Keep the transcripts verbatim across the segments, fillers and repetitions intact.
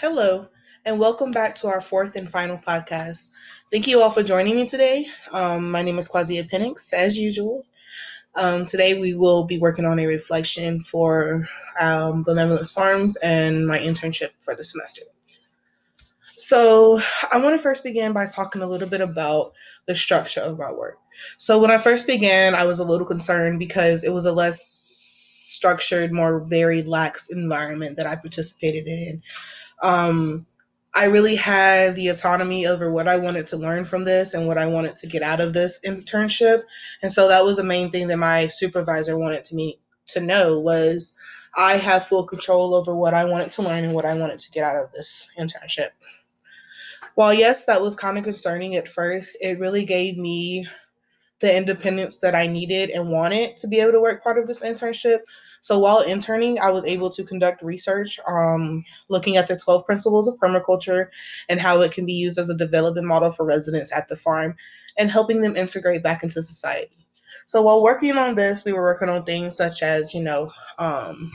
Hello, and welcome back to our fourth and final podcast. Thank you all for joining me today. Um, my name is Kwasia Penix, as usual. Um, today we will be working on a reflection for um, Benevolence Farms and my internship for the semester. So I want to first begin by talking a little bit about the structure of my work. So when I first began, I was a little concerned because it was a less structured, more very lax environment that I participated in. Um, I really had the autonomy over what I wanted to learn from this and what I wanted to get out of this internship. And so that was the main thing that my supervisor wanted to me to know was I have full control over what I wanted to learn and what I wanted to get out of this internship. While, yes, that was kind of concerning at first, it really gave me the independence that I needed and wanted to be able to work part of this internship. So while interning, I was able to conduct research um, looking at the twelve principles of permaculture and how it can be used as a development model for residents at the farm and helping them integrate back into society. So while working on this, we were working on things such as, you know, um,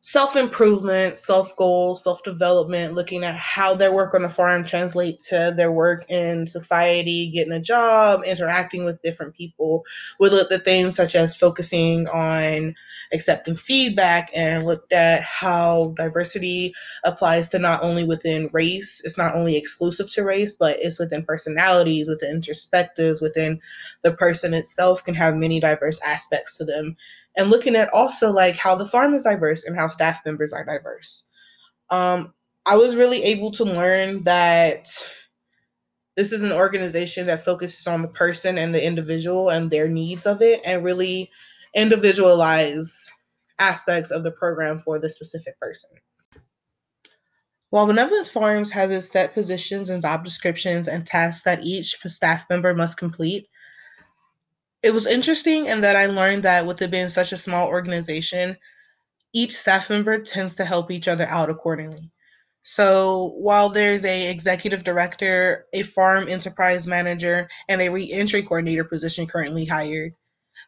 self-improvement, self-goal, self-development, looking at how their work on the farm translates to their work in society, getting a job, interacting with different people. We looked at things such as focusing on accepting feedback and looked at how diversity applies to not only within race, it's not only exclusive to race, but it's within personalities, within perspectives, within the person itself can have many diverse aspects to them. And looking at also like how the farm is diverse and how staff members are diverse. Um, I was really able to learn that this is an organization that focuses on the person and the individual and their needs of it and really individualize aspects of the program for the specific person. While Benevolence Farms has its set positions and job descriptions and tasks that each staff member must complete, it was interesting in that I learned that with it being such a small organization, each staff member tends to help each other out accordingly. So while there's a executive director, a farm enterprise manager, and a reentry coordinator position currently hired,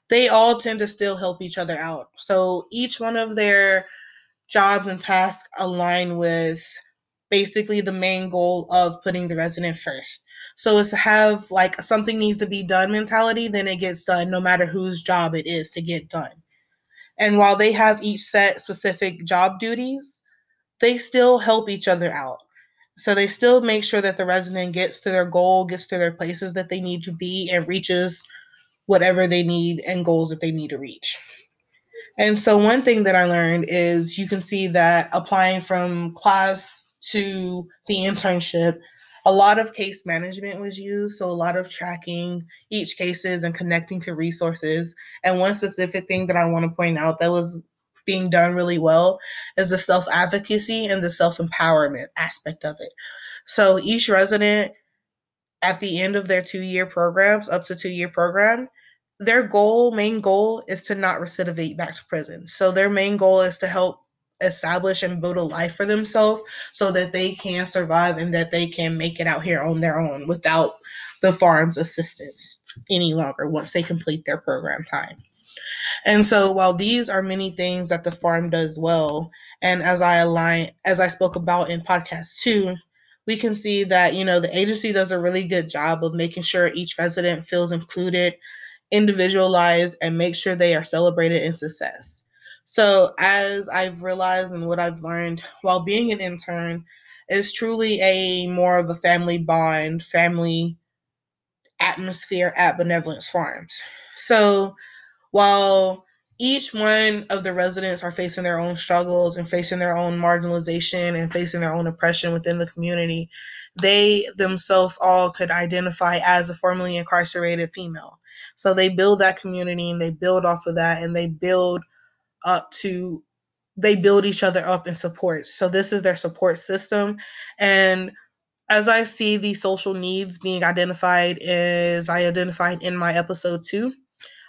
they all tend to still help each other out. So each one of their jobs and tasks align with basically the main goal of putting the resident first. So it's to have like something needs to be done mentality, then it gets done no matter whose job it is to get done. And while they have each set specific job duties, they still help each other out. So they still make sure that the resident gets to their goal, gets to their places that they need to be and reaches whatever they need and goals that they need to reach. And so one thing that I learned is you can see that applying from class to the internship, a lot of case management was used, so a lot of tracking each cases and connecting to resources. And one specific thing that I want to point out that was being done really well is the self-advocacy and the self-empowerment aspect of it. So each resident at the end of their two-year programs, up to two-year program, their goal, main goal is to not recidivate back to prison. So their main goal is to help establish and build a life for themselves so that they can survive and that they can make it out here on their own without the farm's assistance any longer once they complete their program time. And so while these are many things that the farm does well, and as I align, as I spoke about in podcast two, we can see that, you know, the agency does a really good job of making sure each resident feels included, individualized, and make sure they are celebrated in success. So as I've realized and what I've learned while being an intern is truly a more of a family bond, family atmosphere at Benevolence Farms. So while each one of the residents are facing their own struggles and facing their own marginalization and facing their own oppression within the community, they themselves all could identify as a formerly incarcerated female. So they build that community and they build off of that and they build up to, they build each other up in support. So this is their support system. And as I see the social needs being identified as I identified in my episode two,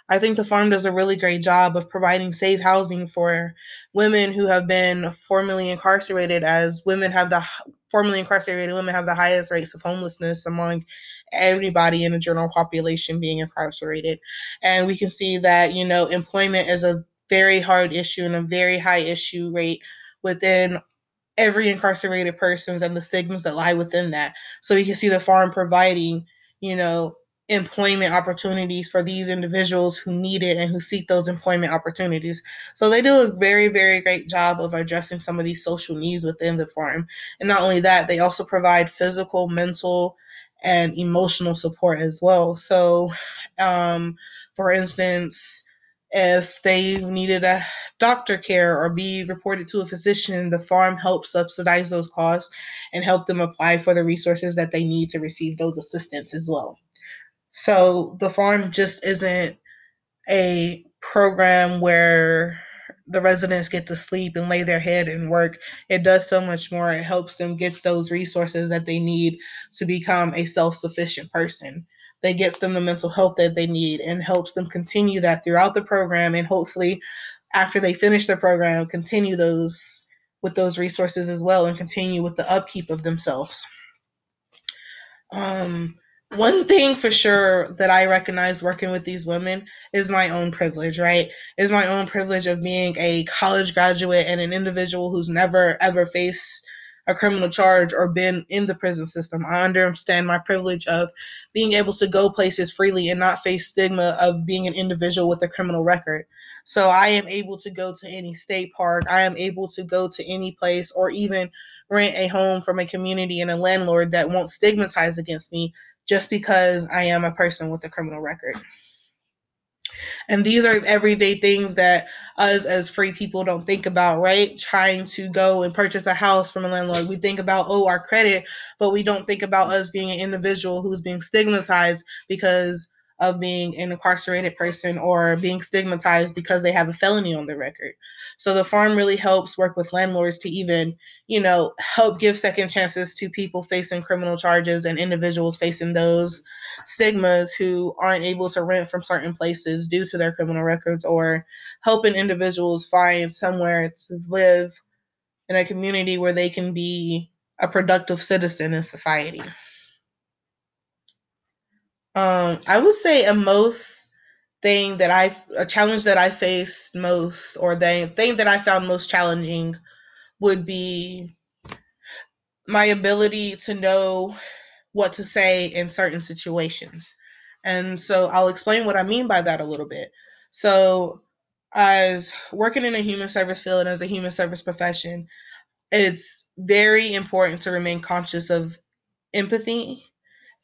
I think the farm does a really great job of providing safe housing for women who have been formerly incarcerated, as women have the formerly incarcerated women have the highest rates of homelessness among everybody in the general population being incarcerated. And we can see that, you know, employment is a very hard issue and a very high issue rate within every incarcerated person and the stigmas that lie within that. So we can see the farm providing, you know, employment opportunities for these individuals who need it and who seek those employment opportunities. So they do a very, very great job of addressing some of these social needs within the farm. And not only that, they also provide physical, mental, and emotional support as well. So, um, for instance, if they needed a doctor care or be reported to a physician, the farm helps subsidize those costs and help them apply for the resources that they need to receive those assistance as well. So the farm just isn't a program where the residents get to sleep and lay their head and work. It does so much more. It helps them get those resources that they need to become a self-sufficient person. That gets them the mental health that they need and helps them continue that throughout the program, and hopefully after they finish the program, continue those with those resources as well and continue with the upkeep of themselves. Um, one thing for sure that I recognize working with these women is my own privilege, right? Is my own privilege of being a college graduate and an individual who's never, ever faced a criminal charge or been in the prison system. I understand my privilege of being able to go places freely and not face stigma of being an individual with a criminal record. So I am able to go to any state park. I am able to go to any place or even rent a home from a community and a landlord that won't stigmatize against me just because I am a person with a criminal record. And these are everyday things that us as free people don't think about, right? Trying to go and purchase a house from a landlord. We think about, oh, our credit, but we don't think about us being an individual who's being stigmatized because of being an incarcerated person or being stigmatized because they have a felony on their record. So the farm really helps work with landlords to even, you know, help give second chances to people facing criminal charges and individuals facing those stigmas who aren't able to rent from certain places due to their criminal records, or helping individuals find somewhere to live in a community where they can be a productive citizen in society. Um, I would say a most thing that I, a challenge that I faced most, or the thing that I found most challenging, would be my ability to know what to say in certain situations. And so I'll explain what I mean by that a little bit. So as working in a human service field and as a human service profession, it's very important to remain conscious of empathy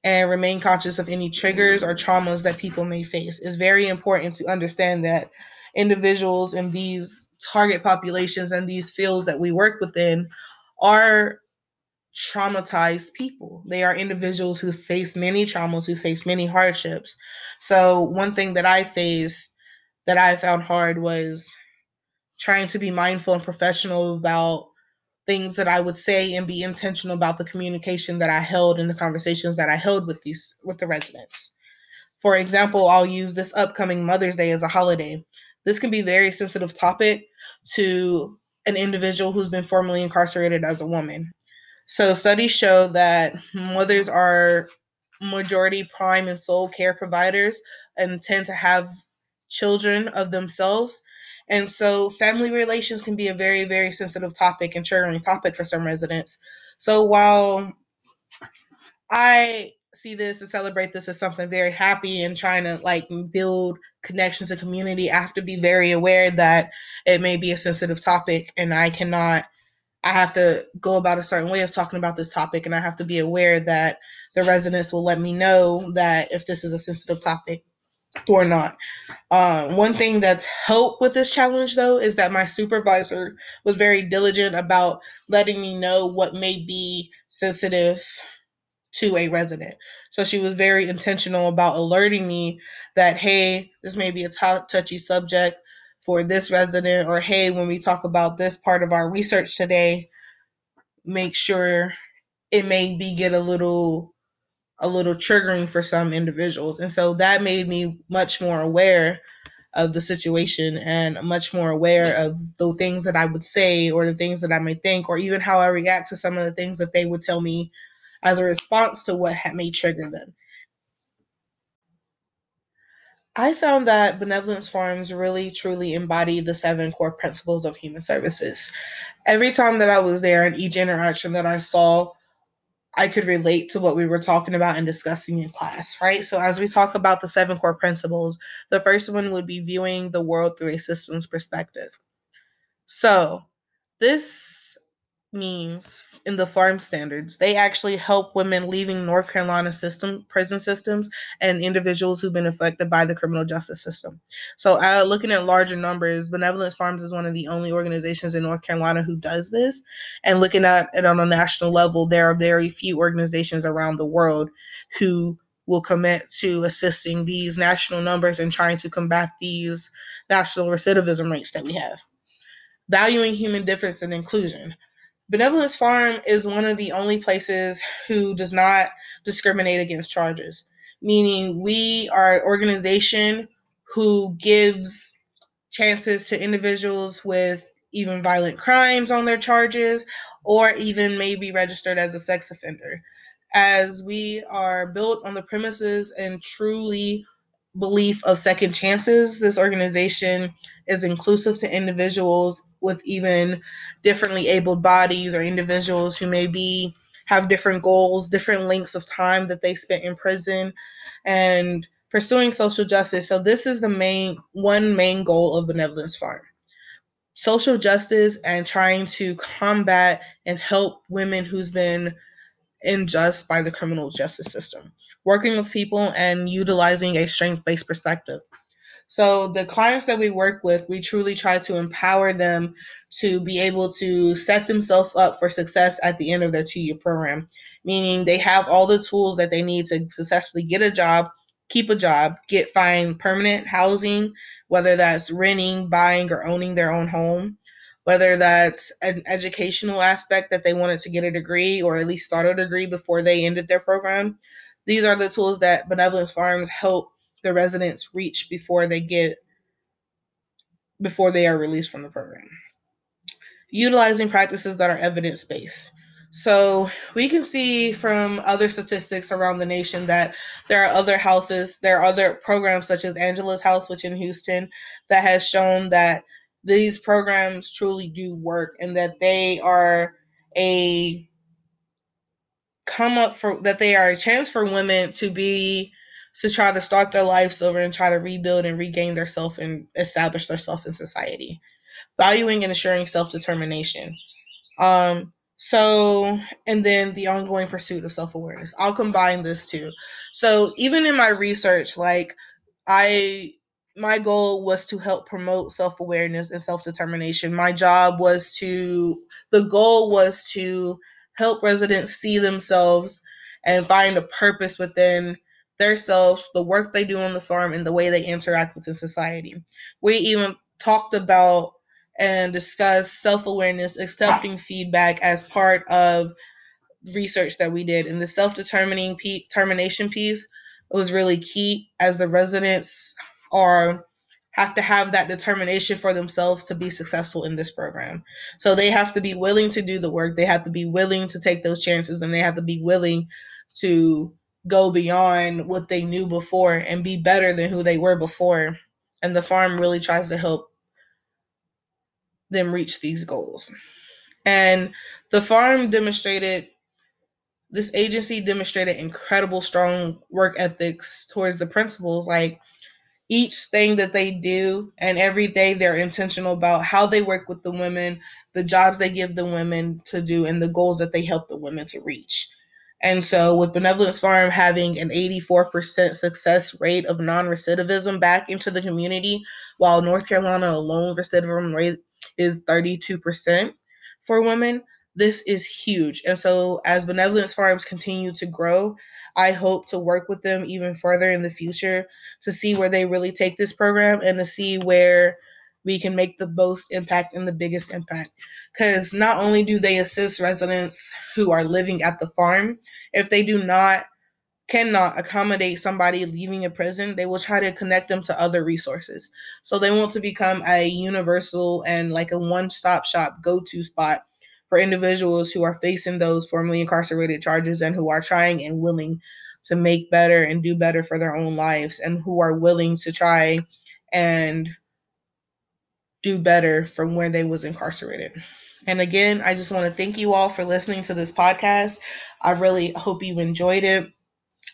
and remain conscious of any triggers or traumas that people may face. It's very important to understand that individuals in these target populations and these fields that we work within are traumatized people. They are individuals who face many traumas, who face many hardships. So one thing that I faced that I found hard was trying to be mindful and professional about things that I would say and be intentional about the communication that I held and the conversations that I held with these with the residents. For example, I'll use this upcoming Mother's Day as a holiday. This can be a very sensitive topic to an individual who's been formerly incarcerated as a woman. So studies show that mothers are majority prime and sole care providers and tend to have children of themselves. And so family relations can be a very, very sensitive topic and triggering topic for some residents. So while I see this and celebrate this as something very happy and trying to like build connections and community, I have to be very aware that it may be a sensitive topic and I cannot, I have to go about a certain way of talking about this topic, and I have to be aware that the residents will let me know that if this is a sensitive topic or not. Uh, one thing that's helped with this challenge, though, is that my supervisor was very diligent about letting me know what may be sensitive to a resident. So she was very intentional about alerting me that, hey, this may be a t- touchy subject for this resident, or hey, when we talk about this part of our research today, make sure it may be get a little a little triggering for some individuals. And so that made me much more aware of the situation and much more aware of the things that I would say or the things that I may think, or even how I react to some of the things that they would tell me as a response to what may trigger them. I found that Benevolence Farms really truly embodied the seven core principles of human services. Every time that I was there and each interaction that I saw, I could relate to what we were talking about and discussing in class, right? So as we talk about the seven core principles, the first one would be viewing the world through a systems perspective. So this means in the farm standards, they actually help women leaving North Carolina system, prison systems, and individuals who've been affected by the criminal justice system. So uh, looking at larger numbers, Benevolence Farms is one of the only organizations in North Carolina who does this. And looking at it on a national level, there are very few organizations around the world who will commit to assisting these national numbers and trying to combat these national recidivism rates that we have. Valuing human difference and inclusion. Benevolence Farm is one of the only places who does not discriminate against charges, meaning we are an organization who gives chances to individuals with even violent crimes on their charges, or even maybe registered as a sex offender, as we are built on the premises and truly belief of second chances. This organization is inclusive to individuals with even differently abled bodies, or individuals who may be have different goals, different lengths of time that they spent in prison, and pursuing social justice. So this is the main one main goal of Benevolence Farm. Social justice and trying to combat and help women who's been unjust by the criminal justice system, working with people and utilizing a strengths-based perspective. So the clients that we work with, we truly try to empower them to be able to set themselves up for success at the end of their two-year program, meaning they have all the tools that they need to successfully get a job, keep a job, get find permanent housing, whether that's renting, buying, or owning their own home, whether that's an educational aspect that they wanted to get a degree or at least start a degree before they ended their program. These are the tools that Benevolence Farms help the residents reach before they get, before they are released from the program. Utilizing practices that are evidence-based. So we can see from other statistics around the nation that there are other houses, there are other programs such as Angela's House, which in Houston, that has shown that these programs truly do work, and that they are a come up for that they are a chance for women to be to try to start their lives over and try to rebuild and regain their self and establish their self in society. Valuing and assuring self-determination. Um, so, and then the ongoing pursuit of self-awareness. I'll combine this too. So even in my research, like I my goal was to help promote self-awareness and self-determination. My job was to, the goal was to help residents see themselves and find a purpose within themselves, the work they do on the farm, and the way they interact with the society. We even talked about and discussed self-awareness, accepting feedback as part of research that we did. And the self-determining piece, determination piece was really key, as the residents or have to have that determination for themselves to be successful in this program. So they have to be willing to do the work. They have to be willing to take those chances, and they have to be willing to go beyond what they knew before and be better than who they were before. And the farm really tries to help them reach these goals. And the farm demonstrated this agency demonstrated incredible strong work ethics towards the principles, like each thing that they do, and every day they're intentional about how they work with the women, the jobs they give the women to do, and the goals that they help the women to reach. And so with Benevolence Farm having an eighty-four percent success rate of non-recidivism back into the community, while North Carolina alone recidivism rate is thirty-two percent for women, this is huge. And so as Benevolence Farms continue to grow, I hope to work with them even further in the future to see where they really take this program and to see where we can make the most impact and the biggest impact. Because not only do they assist residents who are living at the farm, if they do not, cannot accommodate somebody leaving a prison, they will try to connect them to other resources. So they want to become a universal and like a one-stop shop go-to spot for individuals who are facing those formerly incarcerated charges and who are trying and willing to make better and do better for their own lives, and who are willing to try and do better from where they was incarcerated. And again, I just want to thank you all for listening to this podcast. I really hope you enjoyed it.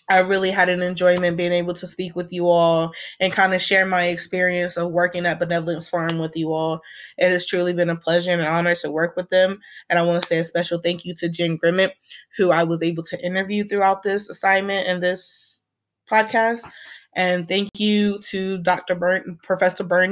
I really had an enjoyment being able to speak with you all and kind of share my experience of working at Benevolence Farm with you all. It has truly been a pleasure and an honor to work with them. And I want to say a special thank you to Jen Grimmett, who I was able to interview throughout this assignment and this podcast. And thank you to Doctor Burn, Professor Bernie.